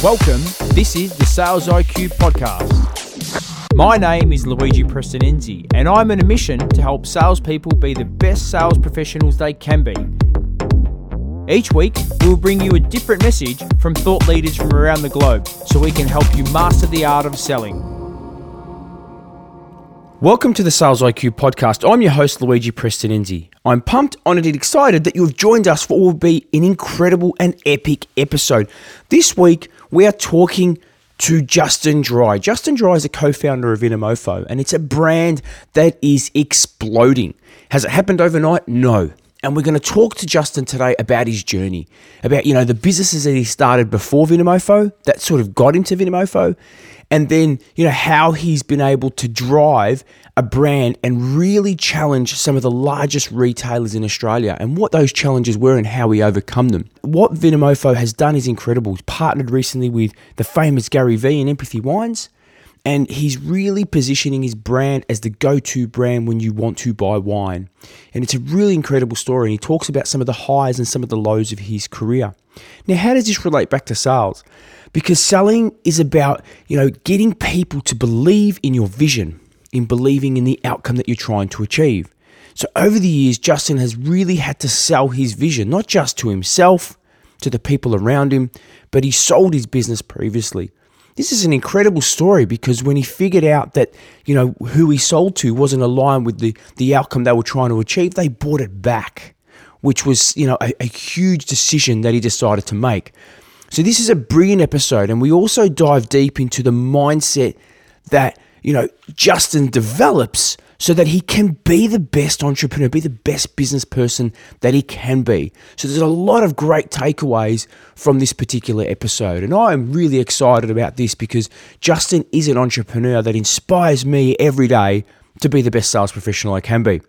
Welcome, this is the Sales IQ Podcast. My name is Luigi Preston-Inzi, and I'm on a mission to help salespeople be the best sales professionals they can be. Each week, we'll bring you a different message from thought leaders from around the globe, so we can help you master the art of selling. Welcome to the Sales IQ Podcast. I'm your host, Luigi Preston-Inzi. I'm pumped, honoured and excited that you've joined us for what will be an incredible and epic episode. This week, we are talking to Justin Dry. Justin Dry is a co-founder of Vinomofo, and it's a brand that is exploding. Has it happened overnight? No. And we're going to talk to Justin today about his journey, about, you know, the businesses that he started before Vinomofo that sort of got him to Vinomofo, and then, you know, how he's been able to drive a brand and really challenge some of the largest retailers in Australia and what those challenges were and how he overcome them. What Vinomofo has done is incredible. He's partnered recently with the famous Gary Vee and Empathy Wines, and he's really positioning his brand as the go-to brand when you want to buy wine. And it's a really incredible story. And he talks about some of the highs and some of the lows of his career. Now, how does this relate back to sales? Because selling is about, you know, getting people to believe in your vision, in believing in the outcome that you're trying to achieve. So over the years, Justin has really had to sell his vision, not just to himself, to the people around him, but he sold his business previously. This is an incredible story because when he figured out that, you know, who he sold to wasn't aligned with the outcome they were trying to achieve, they bought it back, which was, you know, a huge decision that he decided to make. So this is a brilliant episode, and we also dive deep into the mindset that, you know, Justin develops so that he can be the best entrepreneur, be the best business person that he can be. So there's a lot of great takeaways from this particular episode. And I'm really excited about this because Justin is an entrepreneur that inspires me every day to be the best sales professional I can be.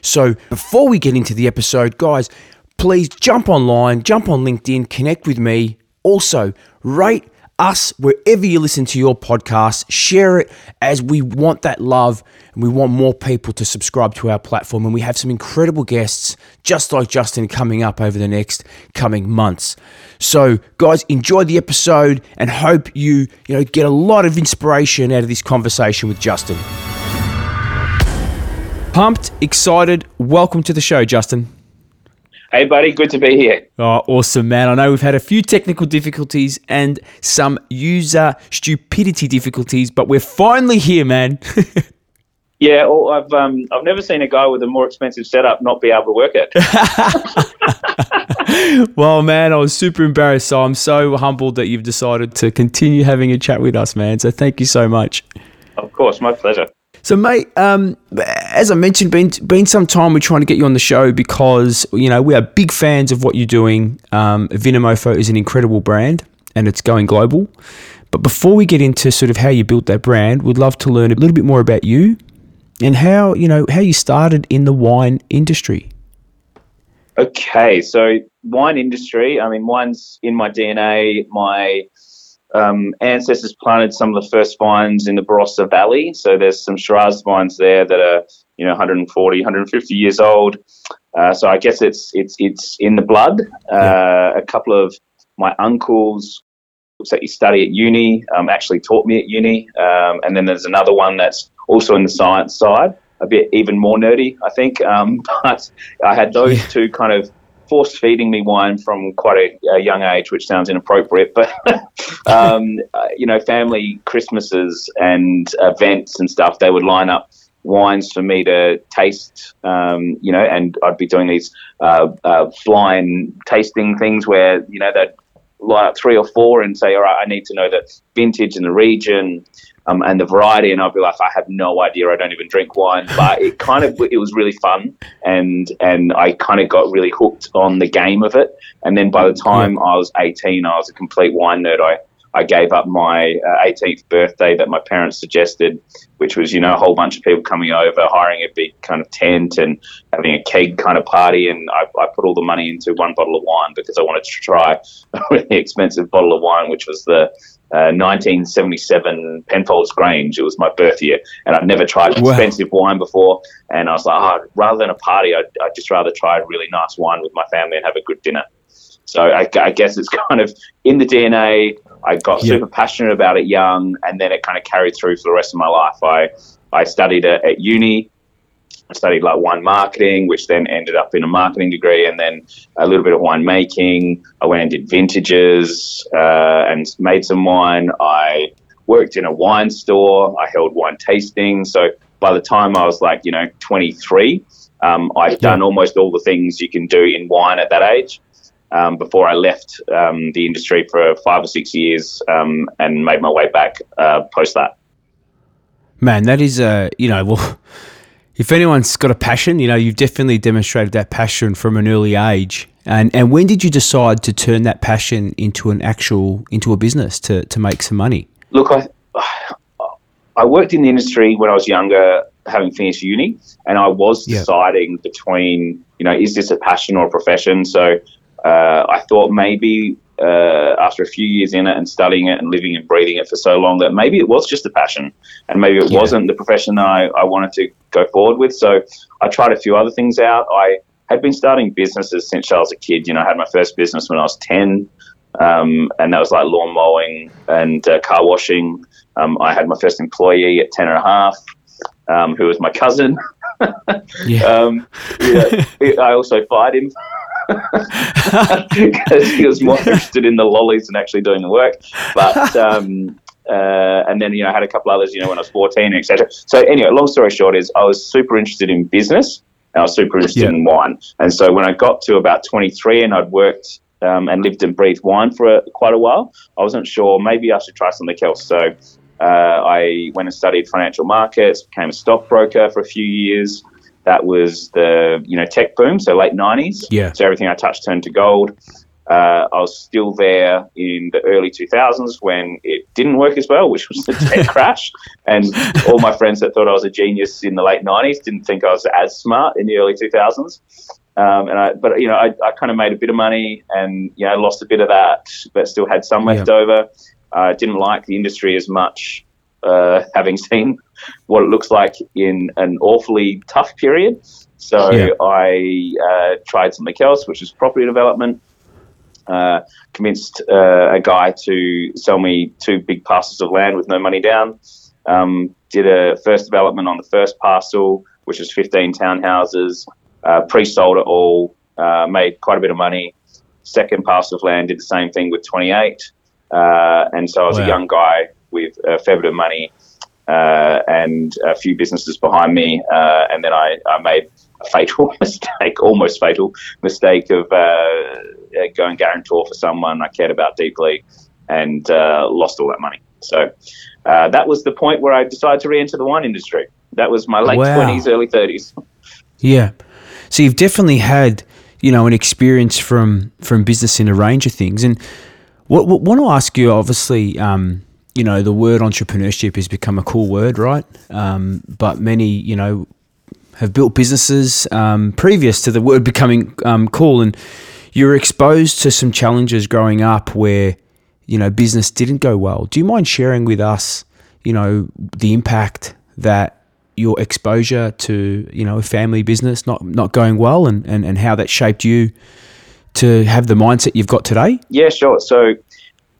So before we get into the episode, guys, please jump online, jump on LinkedIn, connect with me. Also, rate us wherever you listen to your podcast, share it, as we want that love and we want more people to subscribe to our platform. And we have some incredible guests just like Justin coming up over the next coming months. So guys, enjoy the episode and hope you get a lot of inspiration out of this conversation with Justin. Pumped, excited. Welcome to the show, Justin. Hey, buddy. Good to be here. Oh, awesome, man. I know we've had a few technical difficulties and some user stupidity difficulties, but we're finally here, man. Yeah, well, I've never seen a guy with a more expensive setup not be able to work it. Well, man, I was super embarrassed, so I'm so humbled that you've decided to continue having a chat with us, man. So thank you so much. Of course. My pleasure. So, mate, as I mentioned, been some time we're trying to get you on the show because, you know, we are big fans of what you're doing. Vinomofo is an incredible brand and it's going global. But before we get into sort of how you built that brand, we'd love to learn a little bit more about you and how you started in the wine industry. Okay, so wine industry, I mean, wine's in my DNA. My ancestors planted some of the first vines in the Barossa Valley. So there's some Shiraz vines there that are, you know, 140, 150 years old. So I guess it's in the blood. A couple of my uncles that you study at uni actually taught me at uni. And then there's another one that's also in the science side, a bit even more nerdy, I think. But I had those two kind of force feeding me wine from quite a young age, which sounds inappropriate, but you know, family Christmases and events and stuff, they would line up wines for me to taste, you know, and I'd be doing these blind tasting things where, you know, they'd line up three or four and say, all right, I need to know the vintage and the region and the variety, and I'd be like, I have no idea, I don't even drink wine, but it was really fun, and I kind of got really hooked on the game of it, and then by the time I was 18, I was a complete wine nerd. I gave up my 18th birthday that my parents suggested, which was, you know, a whole bunch of people coming over, hiring a big kind of tent and having a keg kind of party, and I put all the money into one bottle of wine because I wanted to try a really expensive bottle of wine, which was the 1977 Penfolds Grange. It was my birth year, and I'd never tried expensive wine before, and I was like, rather than a party, I'd just rather try a really nice wine with my family and have a good dinner. So I guess it's kind of in the DNA. I got super passionate about it young, and then it kind of carried through for the rest of my life. I studied at uni. I studied like wine marketing, which then ended up in a marketing degree, and then a little bit of wine making. I went and did vintages and made some wine. I worked in a wine store. I held wine tastings. So by the time I was like, 23, I'd done almost all the things you can do in wine at that age. Before I left the industry for 5 or 6 years and made my way back post that. Man, that is, if anyone's got a passion, you've definitely demonstrated that passion from an early age. And when did you decide to turn that passion into into a business to make some money? Look, I worked in the industry when I was younger, having finished uni, and I was deciding between, is this a passion or a profession? So I thought maybe after a few years in it and studying it and living and breathing it for so long that maybe it was just a passion and maybe it wasn't the profession that I wanted to go forward with. So I tried a few other things out. I had been starting businesses since I was a kid. I had my first business when I was 10, and that was like lawn mowing and car washing. I had my first employee at 10 and a half, who was my cousin. I also fired him. Because he was more interested in the lollies than actually doing the work. But and then I had a couple others when I was 14, etc. So anyway, long story short is I was super interested in business and I was super interested in wine. And so when I got to about 23 and I'd worked and lived and breathed wine for quite a while, I wasn't sure, maybe I should try something else. So I went and studied financial markets, became a stockbroker for a few years. That was the, tech boom, so late 90s. Yeah. So everything I touched turned to gold. I was still there in the early 2000s when it didn't work as well, which was the tech crash. And all my friends that thought I was a genius in the late 90s didn't think I was as smart in the early 2000s. I kind of made a bit of money and, lost a bit of that, but still had some left over. I didn't like the industry as much. Having seen what it looks like in an awfully tough period. So I tried something else, which is property development, convinced a guy to sell me 2 big parcels of land with no money down, did a first development on the first parcel, which was 15 townhouses, pre-sold it all, made quite a bit of money. Second parcel of land, did the same thing with 28. And so I was a young guy with a fair bit of money and a few businesses behind me. And then I made a almost fatal mistake of going guarantor for someone I cared about deeply and lost all that money. So that was the point where I decided to re-enter the wine industry. That was my late 20s, early 30s. Yeah. So you've definitely had, an experience from business in a range of things. And what want to ask you, obviously, the word entrepreneurship has become a cool word, right? But many, have built businesses previous to the word becoming cool. And you're exposed to some challenges growing up where, business didn't go well. Do you mind sharing with us, the impact that your exposure to, a family business not going well and how that shaped you to have the mindset you've got today? Yeah, sure. So,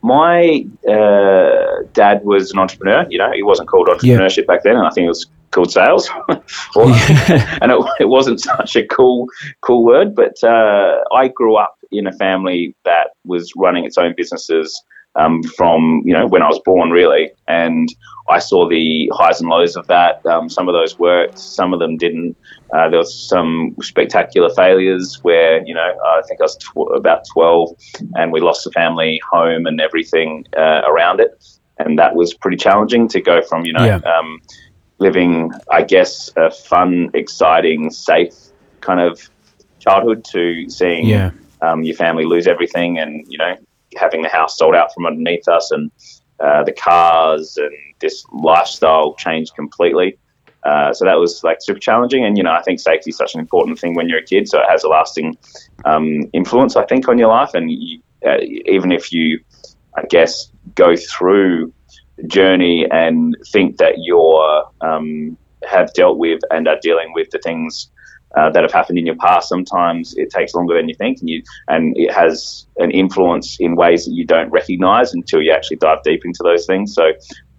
my dad was an entrepreneur, he wasn't called entrepreneurship back then, and I think it was called sales. And it wasn't such a cool word, but I grew up in a family that was running its own businesses from, when I was born really. And I saw the highs and lows of that. Some of those worked, some of them didn't. There was some spectacular failures where, I think I was about 12 and we lost the family home and everything around it. And that was pretty challenging to go from, living, I guess, a fun, exciting, safe kind of childhood to seeing your family lose everything and, having the house sold out from underneath us and the cars and this lifestyle changed completely. So that was like super challenging. And, I think safety is such an important thing when you're a kid. So it has a lasting influence, I think, on your life. And you, even if you, I guess, go through the journey and think that you have dealt with and are dealing with the things that have happened in your past, sometimes it takes longer than you think, and it has an influence in ways that you don't recognize until you actually dive deep into those things. So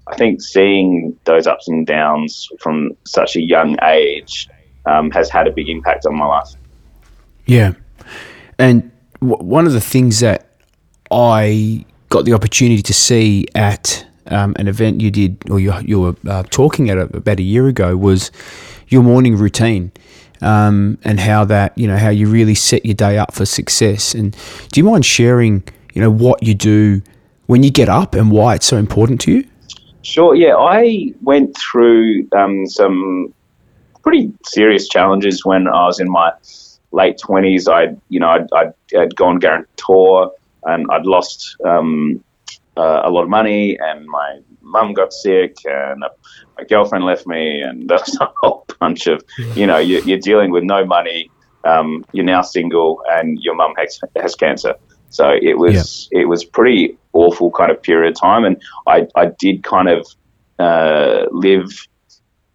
I think seeing those ups and downs from such a young age has had a big impact on my life. Yeah. And one of the things that I got the opportunity to see at an event you did, or you were talking at about a year ago, was your morning routine. And how that, you know, how you really set your day up for success. And do you mind sharing, you know, what you do when you get up and why it's so important to you? Sure, yeah. I went through some pretty serious challenges when I was in my late 20s. I'd gone guarantor and I'd lost a lot of money, and my mum got sick, and my girlfriend left me, and that's a whole bunch of, you know, you're dealing with no money, you're now single, and your mum has cancer. So it was It was pretty awful kind of period of time, and I did kind of live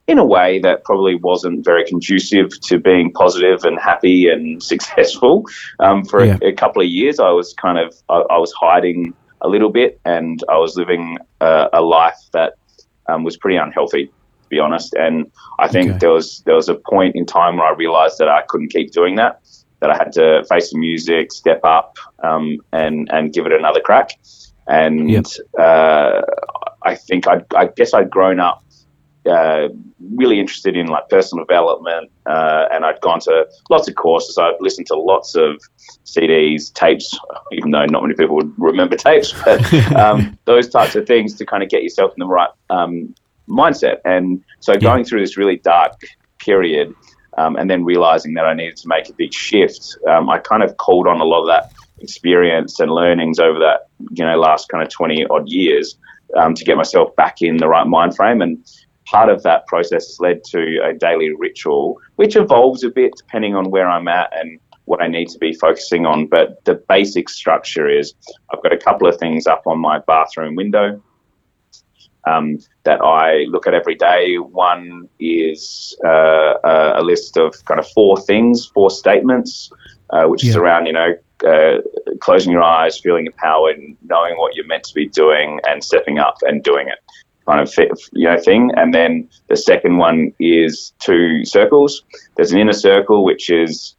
in a way that probably wasn't very conducive to being positive and happy and successful. For a couple of years, I was kind of I was hiding a little bit, and I was living a life that was pretty unhealthy, to be honest. And I think there was a point in time where I realized that I couldn't keep doing that, that I had to face the music, step up, and give it another crack. And I think I guess I'd grown up really interested in like personal development, and I'd gone to lots of courses. I'd listened to lots of CDs, tapes, even though not many people would remember tapes, but those types of things to kind of get yourself in the right mindset. And so going through this really dark period, and then realizing that I needed to make a big shift, I kind of called on a lot of that experience and learnings over that, you know, last kind of 20 odd years to get myself back in the right mind frame. And part of that process has led to a daily ritual, which evolves a bit depending on where I'm at and what I need to be focusing on. But the basic structure is I've got a couple of things up on my bathroom window that I look at every day. One is a list of kind of four statements, which is around, you know, closing your eyes, feeling empowered, knowing what you're meant to be doing and stepping up and doing it. Kind of, you know, thing. And then the second one is two circles. There's an inner circle, which is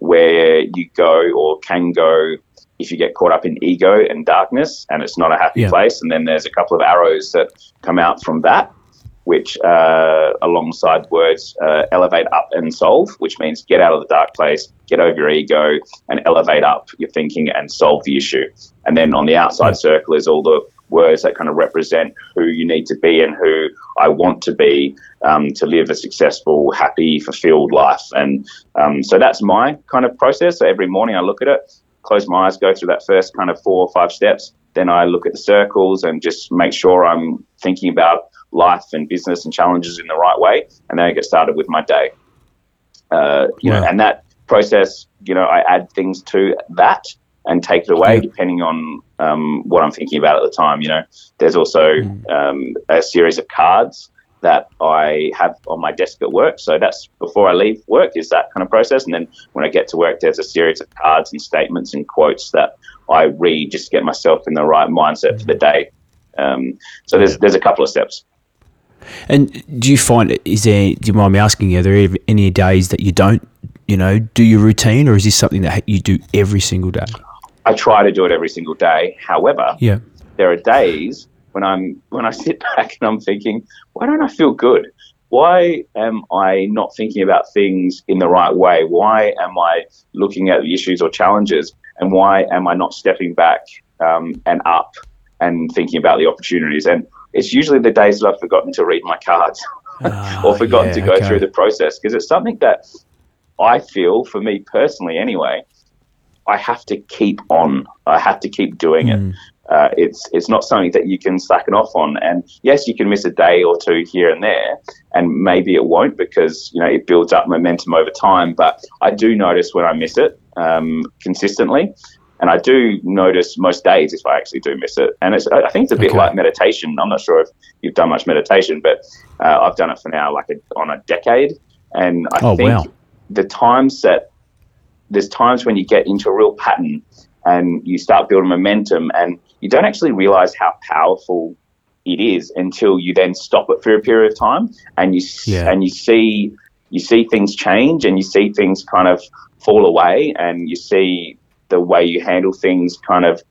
where you go or can go if you get caught up in ego and darkness, and it's not a happy place. And then there's a couple of arrows that come out from that, which alongside words elevate up and solve, which means get out of the dark place, get over your ego, and elevate up your thinking and solve the issue. And then on the outside circle is all the words that kind of represent who you need to be and who I want to be to live a successful, happy, fulfilled life. And so that's my kind of process. So every morning I look at it, close my eyes, go through that first kind of 4 or 5 steps. Then I look at the circles and just make sure I'm thinking about life and business and challenges in the right way. And then I get started with my day. You know, and that process, you know, I add things to that and take it away depending on what I'm thinking about at the time. You know, there's also a series of cards that I have on my desk at work. So that's before I leave work is that kind of process. And then when I get to work, there's a series of cards and statements and quotes that I read just to get myself in the right mindset for the day. So there's a couple of steps. And do you find, do you mind me asking, are there any days that you don't, you know, do your routine, or is this something that you do every single day? I try to do it every single day. However, there are days when I sit back and I'm thinking, why don't I feel good? Why am I not thinking about things in the right way? Why am I looking at the issues or challenges? And why am I not stepping back and up and thinking about the opportunities? And it's usually the days that I've forgotten to read my cards or forgotten to go through the process, because it's something that I feel, for me personally anyway, I have to keep on. I have to keep doing it. It's not something that you can slacken off on. And yes, you can miss a day or two here and there, and maybe it won't, because, you know, it builds up momentum over time. But I do notice when I miss it consistently, and I do notice most days if I actually do miss it. And I think it's a bit like meditation. I'm not sure if you've done much meditation, but I've done it for now on a decade, and I think the times that there's times when you get into a real pattern and you start building momentum and you don't actually realize how powerful it is until you then stop it for a period of time and you see things change and you see things kind of fall away and you see the way you handle things kind of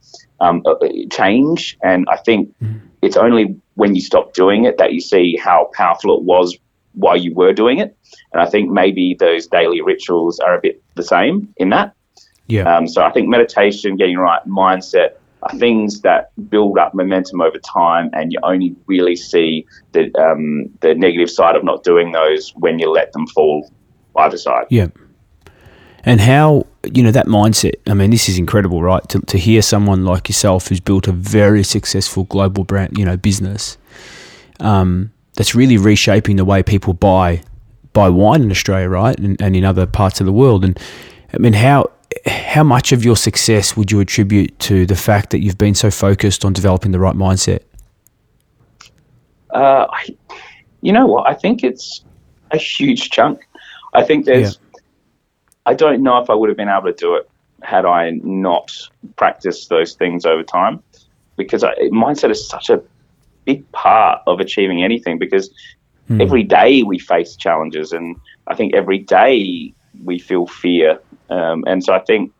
change. And I think it's only when you stop doing it that you see how powerful it was while you were doing it. And I think maybe those daily rituals are a bit the same in that. Yeah. So I think meditation, getting right, mindset are things that build up momentum over time, and you only really see the negative side of not doing those when you let them fall either side. Yeah. And how, you know, that mindset, I mean, this is incredible, right? To hear someone like yourself who's built a very successful global brand, you know, business, that's really reshaping the way people buy wine in Australia, right? And in other parts of the world. And I mean, how much of your success would you attribute to the fact that you've been so focused on developing the right mindset? You know what? I think it's a huge chunk. I think there's, I don't know if I would have been able to do it had I not practiced those things over time, because mindset is such a big part of achieving anything, because every day we face challenges, and I think every day we feel fear. And so I think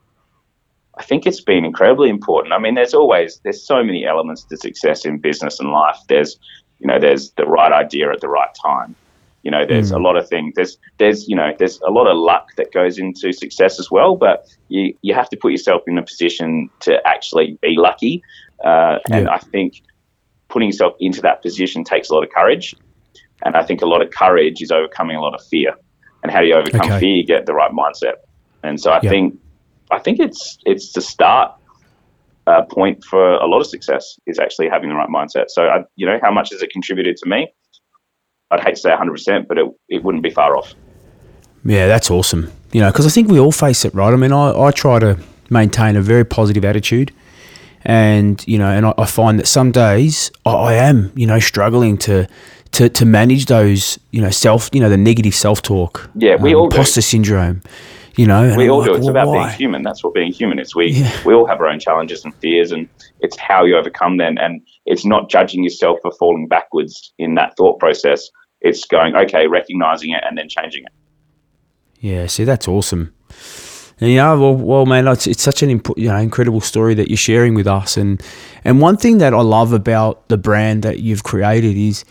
it's been incredibly important. I mean, there's so many elements to success in business and life. There's, you know, there's the right idea at the right time. You know, there's a lot of things. There's, you know, there's a lot of luck that goes into success as well, but you have to put yourself in a position to actually be lucky. And I think putting yourself into that position takes a lot of courage. And I think a lot of courage is overcoming a lot of fear. And how do you overcome fear? You get the right mindset. And so I think it's the start point for a lot of success is actually having the right mindset. So, you know, how much has it contributed to me? I'd hate to say 100%, but it wouldn't be far off. Yeah, that's awesome. You know, because I think we all face it, right? I mean, I try to maintain a very positive attitude, and, you know, and I find that some days I am, you know, struggling to manage those, you know, the negative self-talk. Yeah, we all do. Imposter syndrome. You know, we all do. It's about being human. That's what being human is. We all have our own challenges and fears, and it's how you overcome them. And it's not judging yourself for falling backwards in that thought process. It's going, okay, recognizing it and then changing it. Yeah, see, that's awesome. And, you know, well, man, it's such an incredible story that you're sharing with us. And one thing that I love about the brand that you've created is,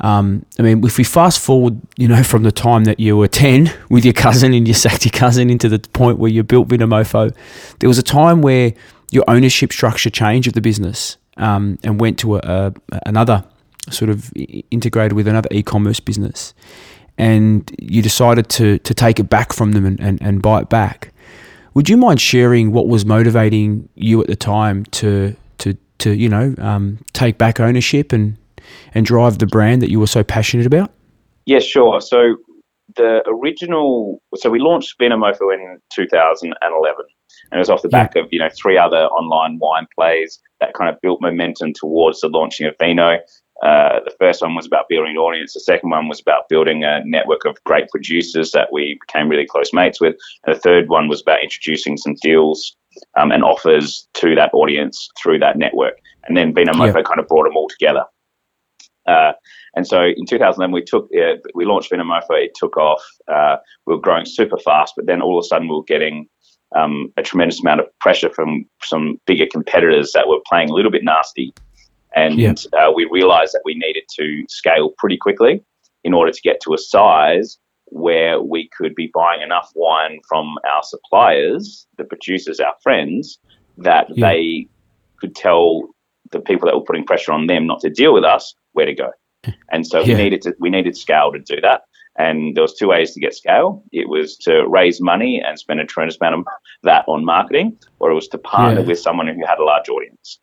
I mean, if we fast forward, you know, from the time that you were 10 with your cousin and you sacked your cousin into the point where you built Vinomofo, there was a time where your ownership structure changed of the business and went to another sort of integrated with another e-commerce business, and you decided to take it back from them and buy it back. Would you mind sharing what was motivating you at the time to you know, take back ownership and drive the brand that you were so passionate about? Yeah, sure. So we launched Vinomofo in 2011, and it was off the back of, you know, three other online wine plays that kind of built momentum towards the launching of Vino. The first one was about building an audience. The second one was about building a network of great producers that we became really close mates with. And the third one was about introducing some deals and offers to that audience through that network. And then Vinomofo kind of brought them all together. And so in 2011, we launched Vinomofo. It took off. We were growing super fast, but then all of a sudden we were getting a tremendous amount of pressure from some bigger competitors that were playing a little bit nasty. And we realized that we needed to scale pretty quickly in order to get to a size where we could be buying enough wine from our suppliers, the producers, our friends, that they could tell the people that were putting pressure on them not to deal with us where to go. And so we needed scale to do that. And there was two ways to get scale. It was to raise money and spend a tremendous amount of that on marketing, or it was to partner with someone who had a large audience.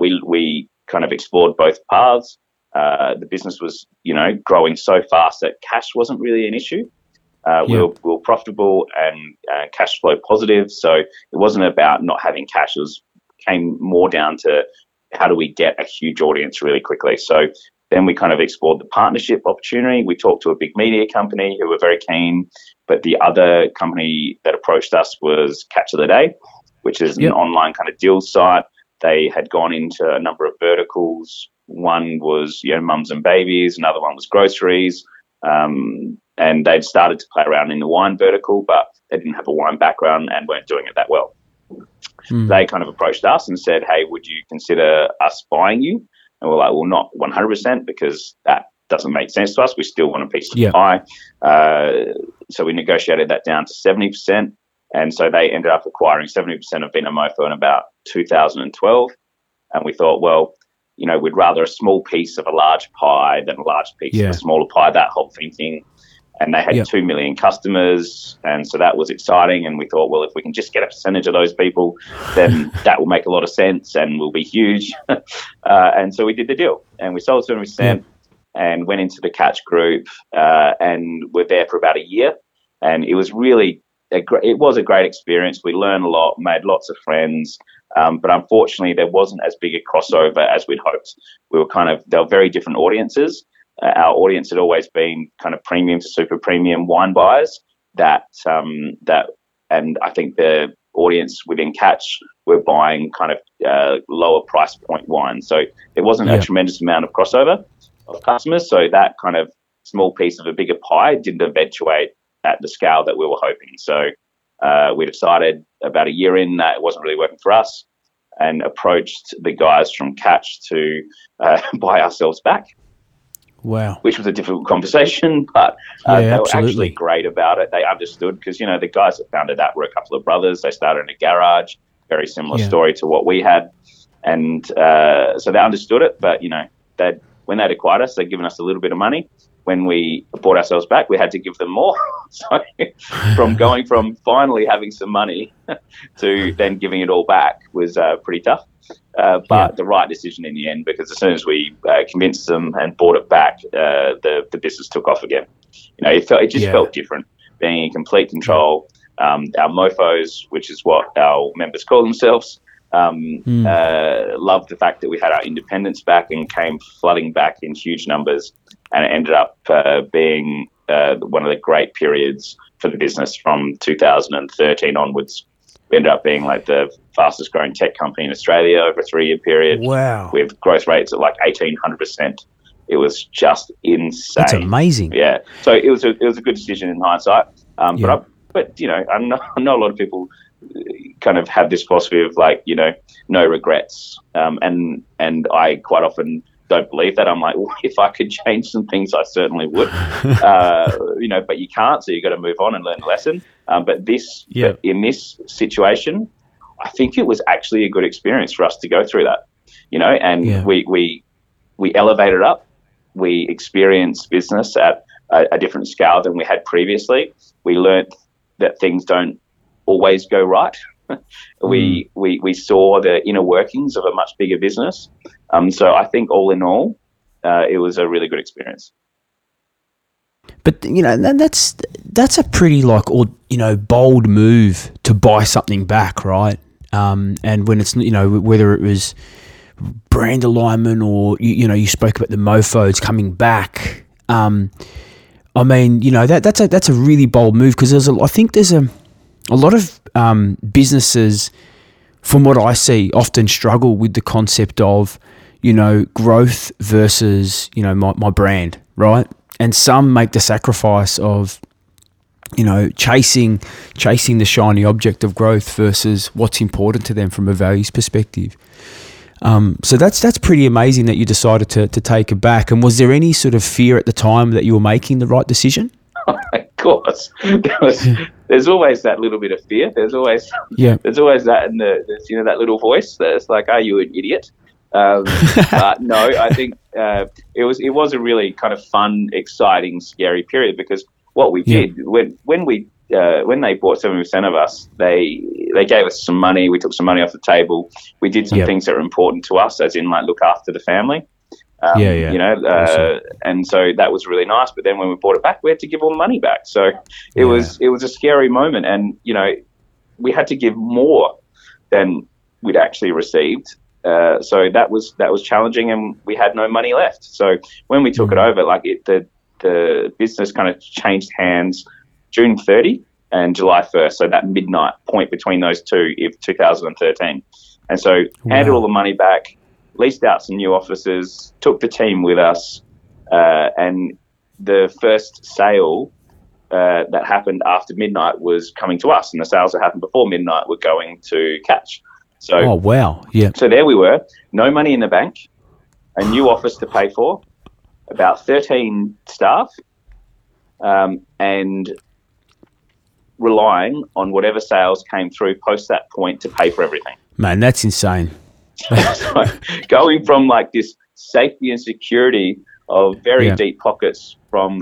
We kind of explored both paths. The business was, you know, growing so fast that cash wasn't really an issue. We were profitable and cash flow positive. So it wasn't about not having cash. It came more down to, how do we get a huge audience really quickly? So then we kind of explored the partnership opportunity. We talked to a big media company who were very keen, But the other company that approached us was Catch of the Day, which is an online kind of deal site. They had gone into a number of verticals. One was, you know, mums and babies. Another one was groceries. And they'd started to play around in the wine vertical, but they didn't have a wine background and weren't doing it that well. They kind of approached us and said, hey, would you consider us buying you? And we're like, well, not 100% because that doesn't make sense to us. We still want a piece of the pie. So we negotiated that down to 70%. And so they ended up acquiring 70% of Vinomofo in about 2012. And we thought, well, you know, we'd rather a small piece of a large pie than a large piece of a smaller pie, that whole thinking. And they had 2 million customers, and so that was exciting. And we thought, well, if we can just get a percentage of those people, then that will make a lot of sense and we'll be huge. And so we did the deal, and we sold 70% and went into the Catch group and were there for about a year. And it was really it was a great experience. We learned a lot, made lots of friends, but unfortunately there wasn't as big a crossover as we'd hoped. We were kind of, they were very different audiences. Our audience had always been kind of premium to super premium wine buyers. And I think the audience within Catch were buying kind of lower price point wine. So there wasn't a tremendous amount of crossover of customers. So that kind of small piece of a bigger pie didn't eventuate at the scale that we were hoping. So we decided about a year in that it wasn't really working for us, and approached the guys from Catch to buy ourselves back. Wow. Which was a difficult conversation, but they were actually great about it. They understood because, you know, the guys that founded that were a couple of brothers. They started in a garage, very similar story to what we had. And so they understood it. But, you know, when they'd acquired us, they'd given us a little bit of money. When we bought ourselves back, we had to give them more. So from going from finally having some money to then giving it all back was pretty tough. But the right decision in the end, because as soon as we convinced them and bought it back, the business took off again. You know, it just felt different, being in complete control. Our mofos, which is what our members call themselves, loved the fact that we had our independence back and came flooding back in huge numbers. And it ended up being one of the great periods for the business from 2013 onwards. We ended up being like the fastest growing tech company in Australia over a 3-year period. Wow. With growth rates at like 1,800%. It was just insane. That's amazing. Yeah. So it was a good decision in hindsight. But you know, I know a lot of people kind of have this philosophy of like, you know, no regrets. And I quite often don't believe that. I'm like, well, if I could change some things, I certainly would. You know, but you can't, so you've got to move on and learn a lesson. But in this situation, I think it was actually a good experience for us to go through that, you know, and we elevated up. We experienced business at a different scale than we had previously. We learned that things don't always go right. We saw the inner workings of a much bigger business. So I think all in all, it was a really good experience. But, you know, that's a pretty bold move to buy something back, right? And when it's, you know, whether it was brand alignment or, you spoke about the mofos coming back. I mean, you know, that's a really bold move because I think there's a lot of businesses, from what I see, often struggle with the concept of, you know, growth versus, you know, my brand, right? And some make the sacrifice of, you know, chasing the shiny object of growth versus what's important to them from a values perspective. So that's pretty amazing that you decided to take it back. And was there any sort of fear at the time that you were making the right decision? Of course, there's always that little bit of fear. There's always that, and that little voice that's like, "Are you an idiot?" But no, I think it was a really kind of fun, exciting, scary period because what we did when they bought 70% of us, they gave us some money. We took some money off the table. We did some things that were important to us, as in like look after the family. You know, awesome. And so that was really nice. But then when we bought it back, we had to give all the money back. So it was a scary moment. And, you know, we had to give more than we'd actually received. So that was challenging and we had no money left. So when we took it over, the business kind of changed hands June 30 and July 1st, so that midnight point between those two of 2013. And so handed all the money back, leased out some new offices, took the team with us, and the first sale that happened after midnight was coming to us, and the sales that happened before midnight were going to Catch. So, So there we were, no money in the bank, a new office to pay for, about 13 staff, and relying on whatever sales came through post that point to pay for everything. Man, that's insane. So going from like this safety and security of very deep pockets from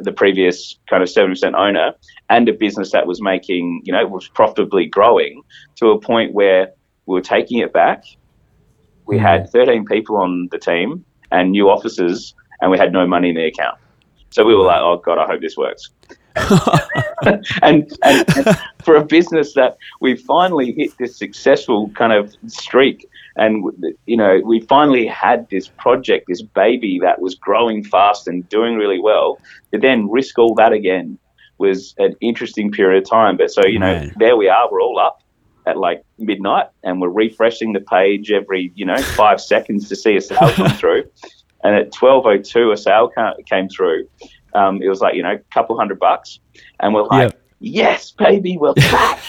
the previous kind of 7% owner and a business that was making, you know, was profitably growing, to a point where we were taking it back. We had 13 people on the team and new offices, and we had no money in the account. So we were like, oh God, I hope this works. and for a business that we finally hit this successful kind of streak, and you know, we finally had this project, this baby that was growing fast and doing really well, to then risk all that again was an interesting period of time. But so, you know, there we are, we're all up at like midnight and we're refreshing the page every, you know, 5 seconds to see a sale come through. And at 12:02, a sale came through. It was like, you know, a couple $100, and we're like, yes, baby, we're back.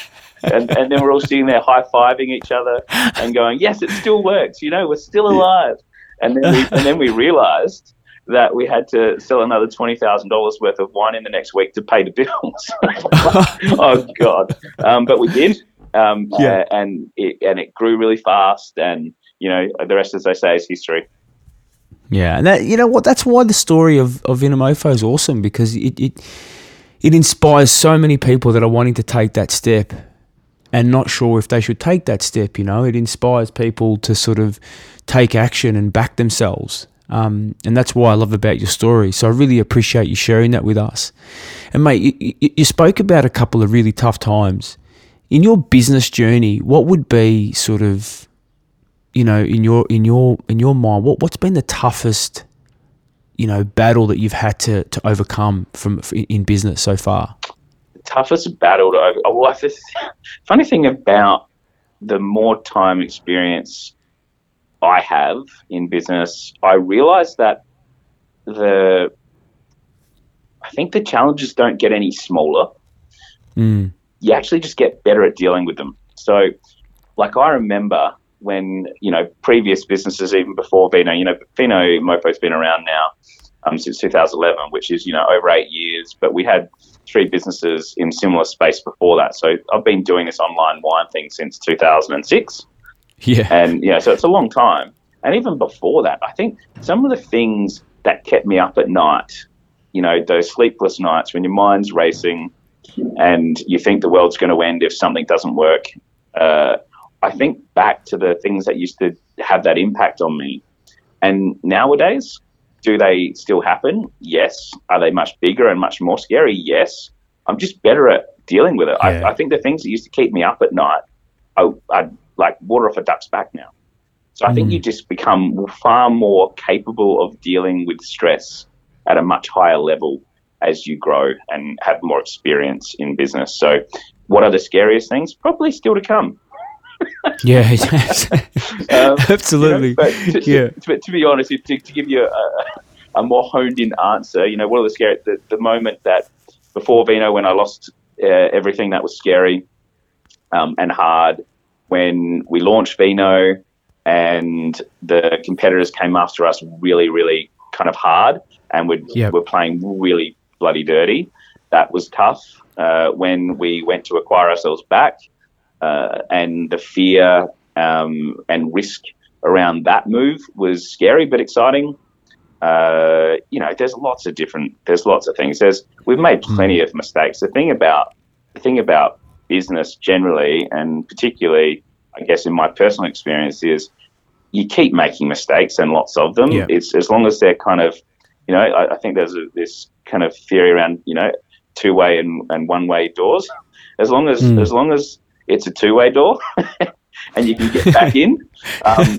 and then we're all sitting there high-fiving each other and going, yes, it still works. You know, we're still alive. And then we realized that we had to sell another $20,000 worth of wine in the next week to pay the bills. Oh God. But we did. And it grew really fast. And, you know, the rest, as they say, is history. Yeah, and that, you know what, that's why the story of Vinomofo is awesome, because it inspires so many people that are wanting to take that step and not sure if they should take that step, you know. It inspires people to sort of take action and back themselves. And that's why I love about your story. So I really appreciate you sharing that with us. And mate, you spoke about a couple of really tough times. In your business journey, what would be sort of, you know, in your mind, what's been the toughest, you know, battle that you've had to overcome from in business so far? The toughest battle to overcome. Well, the funny thing about the more time experience I have in business, I realize that I think the challenges don't get any smaller. Mm. You actually just get better at dealing with them. So, like, I remember when, you know, previous businesses, even before Vino, you know, Vinomofo has been around now since 2011, which is, you know, over 8 years, but we had 3 businesses in similar space before that. So I've been doing this online wine thing since 2006. Yeah. And, you know, so it's a long time. And even before that, I think some of the things that kept me up at night, you know, those sleepless nights when your mind's racing and you think the world's going to end if something doesn't work, I think back to the things that used to have that impact on me. And nowadays, do they still happen? Yes. Are they much bigger and much more scary? Yes. I'm just better at dealing with it. Yeah. I think the things that used to keep me up at night are like water off a duck's back now. So I think you just become far more capable of dealing with stress at a much higher level as you grow and have more experience in business. So what are the scariest things? Probably still to come. Yeah, yes. Absolutely. You know, but to be honest, to give you a more honed-in answer, you know, what are the scary? The moment that before Vino, when I lost everything that was scary and hard, when we launched Vino and the competitors came after us really, really kind of hard, and we're playing really bloody dirty. That was tough. When we went to acquire ourselves back, and the fear and risk around that move was scary but exciting. You know, there's lots of things. We've made plenty of mistakes. The thing about business generally, and particularly, I guess, in my personal experience, is you keep making mistakes, and lots of them. Yeah. It's as long as they're kind of, you know, I think there's this kind of theory around, you know, two-way and one-way doors. As long as it's a two-way door and you can get back in.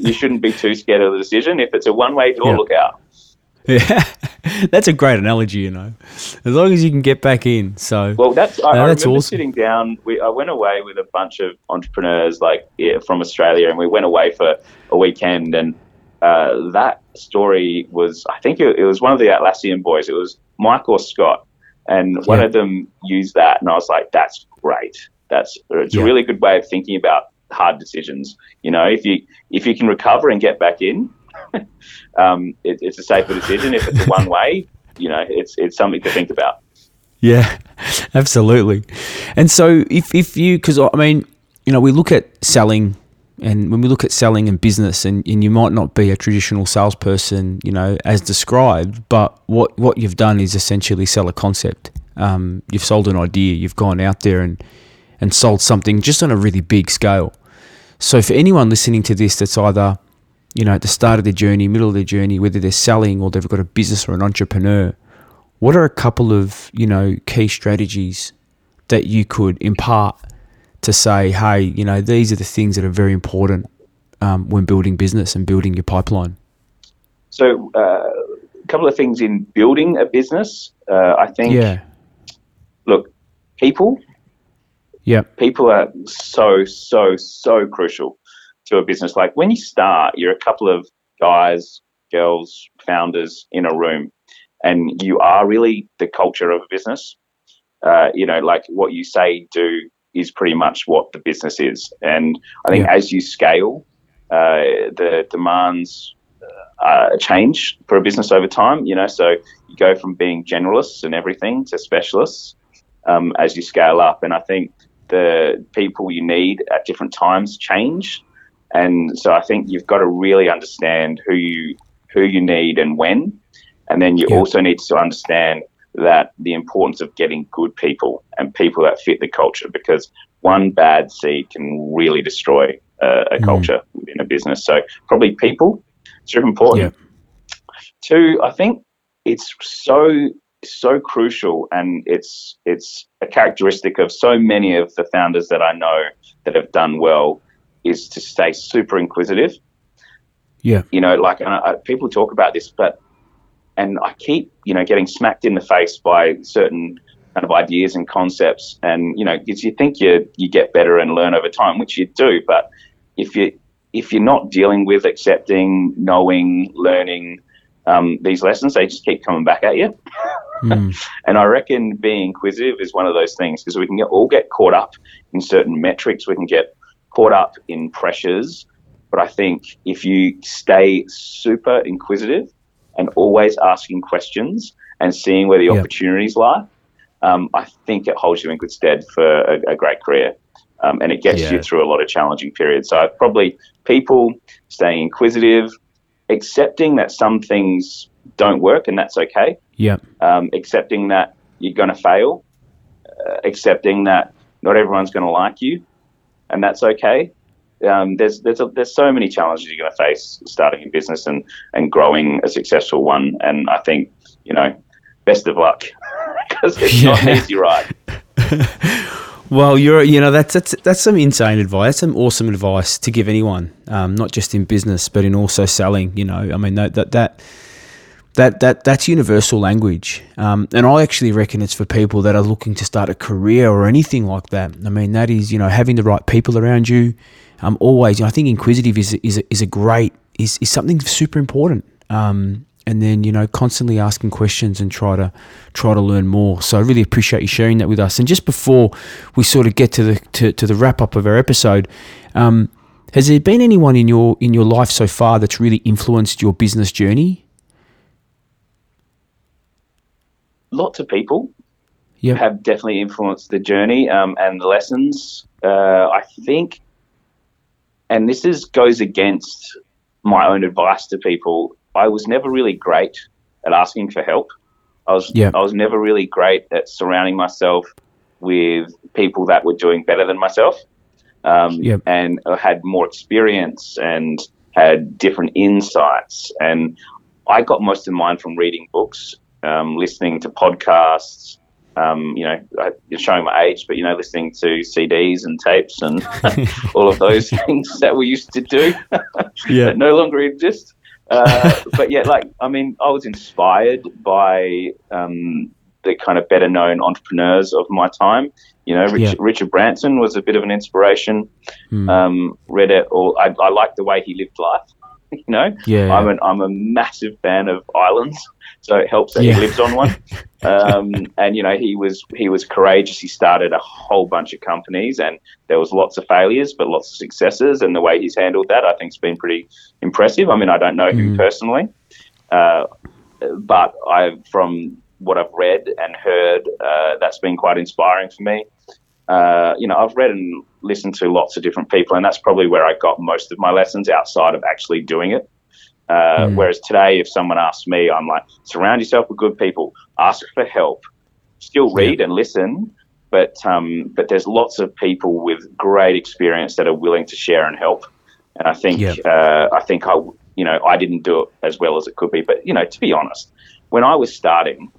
You shouldn't be too scared of the decision. If it's a one-way door, look out. Yeah, that's a great analogy, you know, as long as you can get back in. So, well, that's awesome. Sitting down, I went away with a bunch of entrepreneurs from Australia, and we went away for a weekend, and that story was, I think it was one of the Atlassian boys. It was Mike or Scott, and one of them used that, and I was like, that's great. It's a really good way of thinking about hard decisions. You know, if you can recover and get back in, it's a safer decision. If it's one way, you know, it's something to think about. Yeah, absolutely. And so if you, because I mean, you know, we look at selling, and when we look at selling and business, and you might not be a traditional salesperson, you know, as described, but what you've done is essentially sell a concept. You've sold an idea, you've gone out there and sold something just on a really big scale. So for anyone listening to this that's either, you know, at the start of their journey, middle of their journey, whether they're selling or they've got a business or an entrepreneur, what are a couple of, you know, key strategies that you could impart to say, hey, you know, these are the things that are very important when building business and building your pipeline? So a couple of things in building a business, I think, look, people. Yeah, people are so crucial to a business. Like when you start, you're a couple of guys, girls, founders in a room, and you are really the culture of a business. You know, like what you say, do is pretty much what the business is. And I think as you scale, the demands change for a business over time. You know, so you go from being generalists and everything to specialists as you scale up. And I think the people you need at different times change, and so I think you've got to really understand who you need and when, and then you also need to understand that the importance of getting good people and people that fit the culture, because one bad seed can really destroy a culture within a business. So probably people, super important. Two, I think it's so crucial, and it's a characteristic of so many of the founders that I know that have done well, is to stay super inquisitive. Yeah. You know, like people talk about this, and I keep, you know, getting smacked in the face by certain kind of ideas and concepts, and, you know, because you think you get better and learn over time, which you do, but if you're not dealing with accepting, knowing, learning these lessons, they just keep coming back at you. And I reckon being inquisitive is one of those things, because we can all get caught up in certain metrics, we can get caught up in pressures, but I think if you stay super inquisitive and always asking questions and seeing where the opportunities lie, I think it holds you in good stead for a great career, and it gets you through a lot of challenging periods. So probably people, staying inquisitive, accepting that some things don't work, and that's okay. Yeah. Accepting that you're going to fail, accepting that not everyone's going to like you, and that's okay. There's so many challenges you're going to face starting a business and growing a successful one. And I think, you know, best of luck, because it's not an easy ride. Well, that's some insane advice. Some awesome advice to give anyone, not just in business, but in also selling. You know, I mean, that's universal language. And I actually reckon it's for people that are looking to start a career or anything like that. I mean, that is, you know, having the right people around you. Always, you know, I think inquisitive is something super important. And then, you know, constantly asking questions and try to learn more. So I really appreciate you sharing that with us. And just before we sort of get to the wrap up of our episode, has there been anyone in your life so far that's really influenced your business journey? Lots of people have definitely influenced the journey and the lessons. I think, and this goes against my own advice to people, I was never really great at asking for help. I was never really great at surrounding myself with people that were doing better than myself, and had more experience and had different insights. And I got most of mine from reading books, listening to podcasts, you know, showing my age, but, you know, listening to CDs and tapes and all of those things that we used to do that no longer exist. But yeah, like, I mean, I was inspired by the kind of better known entrepreneurs of my time. You know, Richard Branson was a bit of an inspiration. Read it all. I liked the way he lived life. You know, I'm a massive fan of islands, so it helps that he lives on one. And you know, he was courageous. He started a whole bunch of companies, and there was lots of failures, but lots of successes. And the way he's handled that, I think, has been pretty impressive. I mean, I don't know him personally, but from what I've read and heard, that's been quite inspiring for me. You know, I've read and listened to lots of different people, and that's probably where I got most of my lessons outside of actually doing it. Whereas today, if someone asks me, I'm like, surround yourself with good people, ask for help, still read and listen, but there's lots of people with great experience that are willing to share and help. And I think, you know, I didn't do it as well as it could be, but you know, to be honest, when I was starting,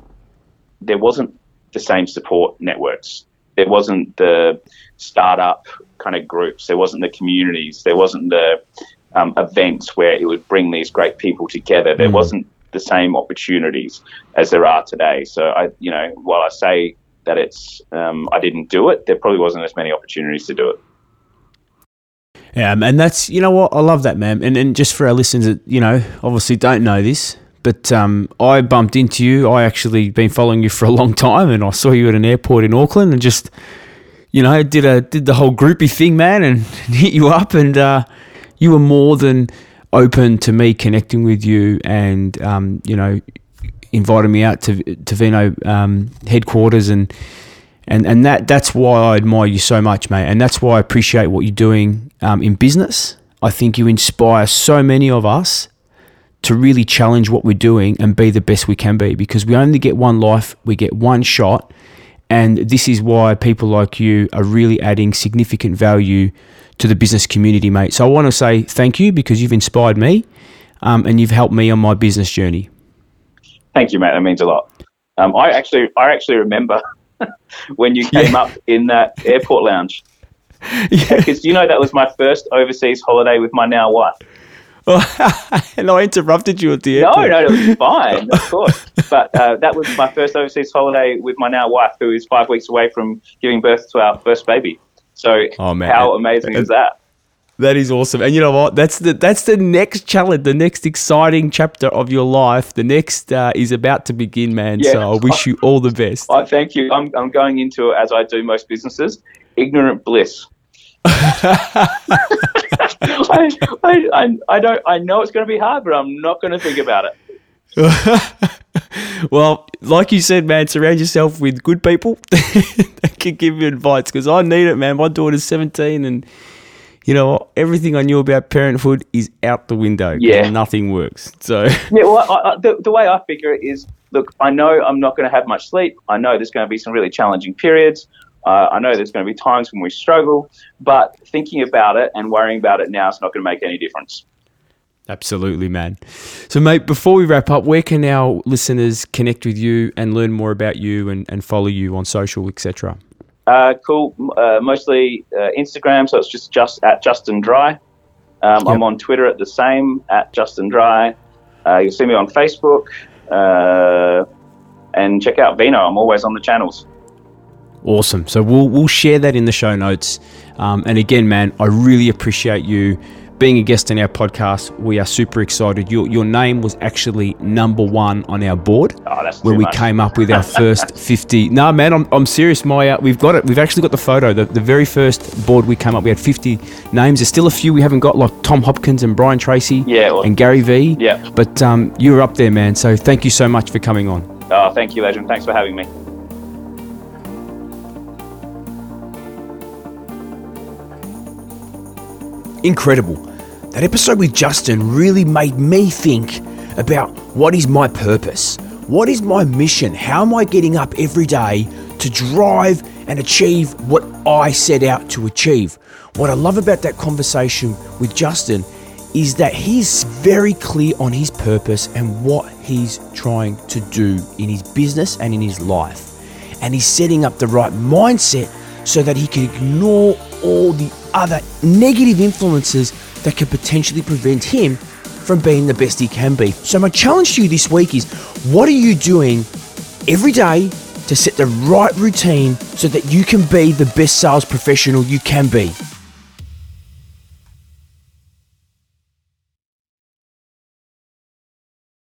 there wasn't the same support networks. There wasn't the startup kind of groups. There wasn't the communities. There wasn't the events where it would bring these great people together. There wasn't the same opportunities as there are today. So I, you know, while I say that it's I didn't do it, there probably wasn't as many opportunities to do it. Yeah, and that's, you know what, I love that, man. And just for our listeners that, you know, obviously don't know this, but I bumped into you. I actually been following you for a long time, and I saw you at an airport in Auckland, and just, you know, did the whole groupie thing, man, and hit you up, and you were more than open to me connecting with you, and you know, invited me out to Vino headquarters, and that's why I admire you so much, mate, and that's why I appreciate what you're doing in business. I think you inspire so many of us to really challenge what we're doing and be the best we can be, because we only get one life, we get one shot, and this is why people like you are really adding significant value to the business community, mate. So I want to say thank you, because you've inspired me and you've helped me on my business journey. Thank you, mate. That means a lot. I actually remember when you came up in that airport lounge, because you know, that was my first overseas holiday with my now wife. And I interrupted you at the airport. No, it was fine, of course. But that was my first overseas holiday with my now wife, who is 5 weeks away from giving birth to our first baby. So how amazing is that? That is awesome. And you know what? That's the next challenge, the next exciting chapter of your life. The next is about to begin, man. Yeah, so I wish you all the best. I thank you. I'm going into, as I do most businesses, ignorant bliss. I know it's going to be hard, but I'm not going to think about it. Well, like you said, man, surround yourself with good people that can give you advice, because I need it, man. My daughter's 17, and you know, everything I knew about parenthood is out the window. Yeah, nothing works. So the way I figure it is, look, I know I'm not going to have much sleep. I know there's going to be some really challenging periods. I know there's going to be times when we struggle, but thinking about it and worrying about it now is not going to make any difference. Absolutely, man. So, mate, before we wrap up, where can our listeners connect with you and learn more about you and follow you on social, etc.? Cool. Mostly Instagram, so it's just at Justin Dry. I'm on Twitter at the same, at Justin Dry. You'll see me on Facebook. And check out Vino. I'm always on the channels. Awesome. So we'll share that in the show notes. And again, man, I really appreciate you being a guest on our podcast. We are super excited. Your name was actually number one on our board when we came up with our first 50. No, man, I'm serious. We've got it. We've actually got the photo. The very first board we came up, we had 50 names. There's still a few we haven't got, like Tom Hopkins and Brian Tracy and Gary Vee. Yeah. But you were up there, man. So thank you so much for coming on. Oh, thank you, legend. Thanks for having me. Incredible. That episode with Justin really made me think about, what is my purpose? What is my mission? How am I getting up every day to drive and achieve what I set out to achieve? What I love about that conversation with Justin is that he's very clear on his purpose and what he's trying to do in his business and in his life. And he's setting up the right mindset so that he can ignore all the other negative influences that could potentially prevent him from being the best he can be. So my challenge to you this week is, what are you doing every day to set the right routine so that you can be the best sales professional you can be?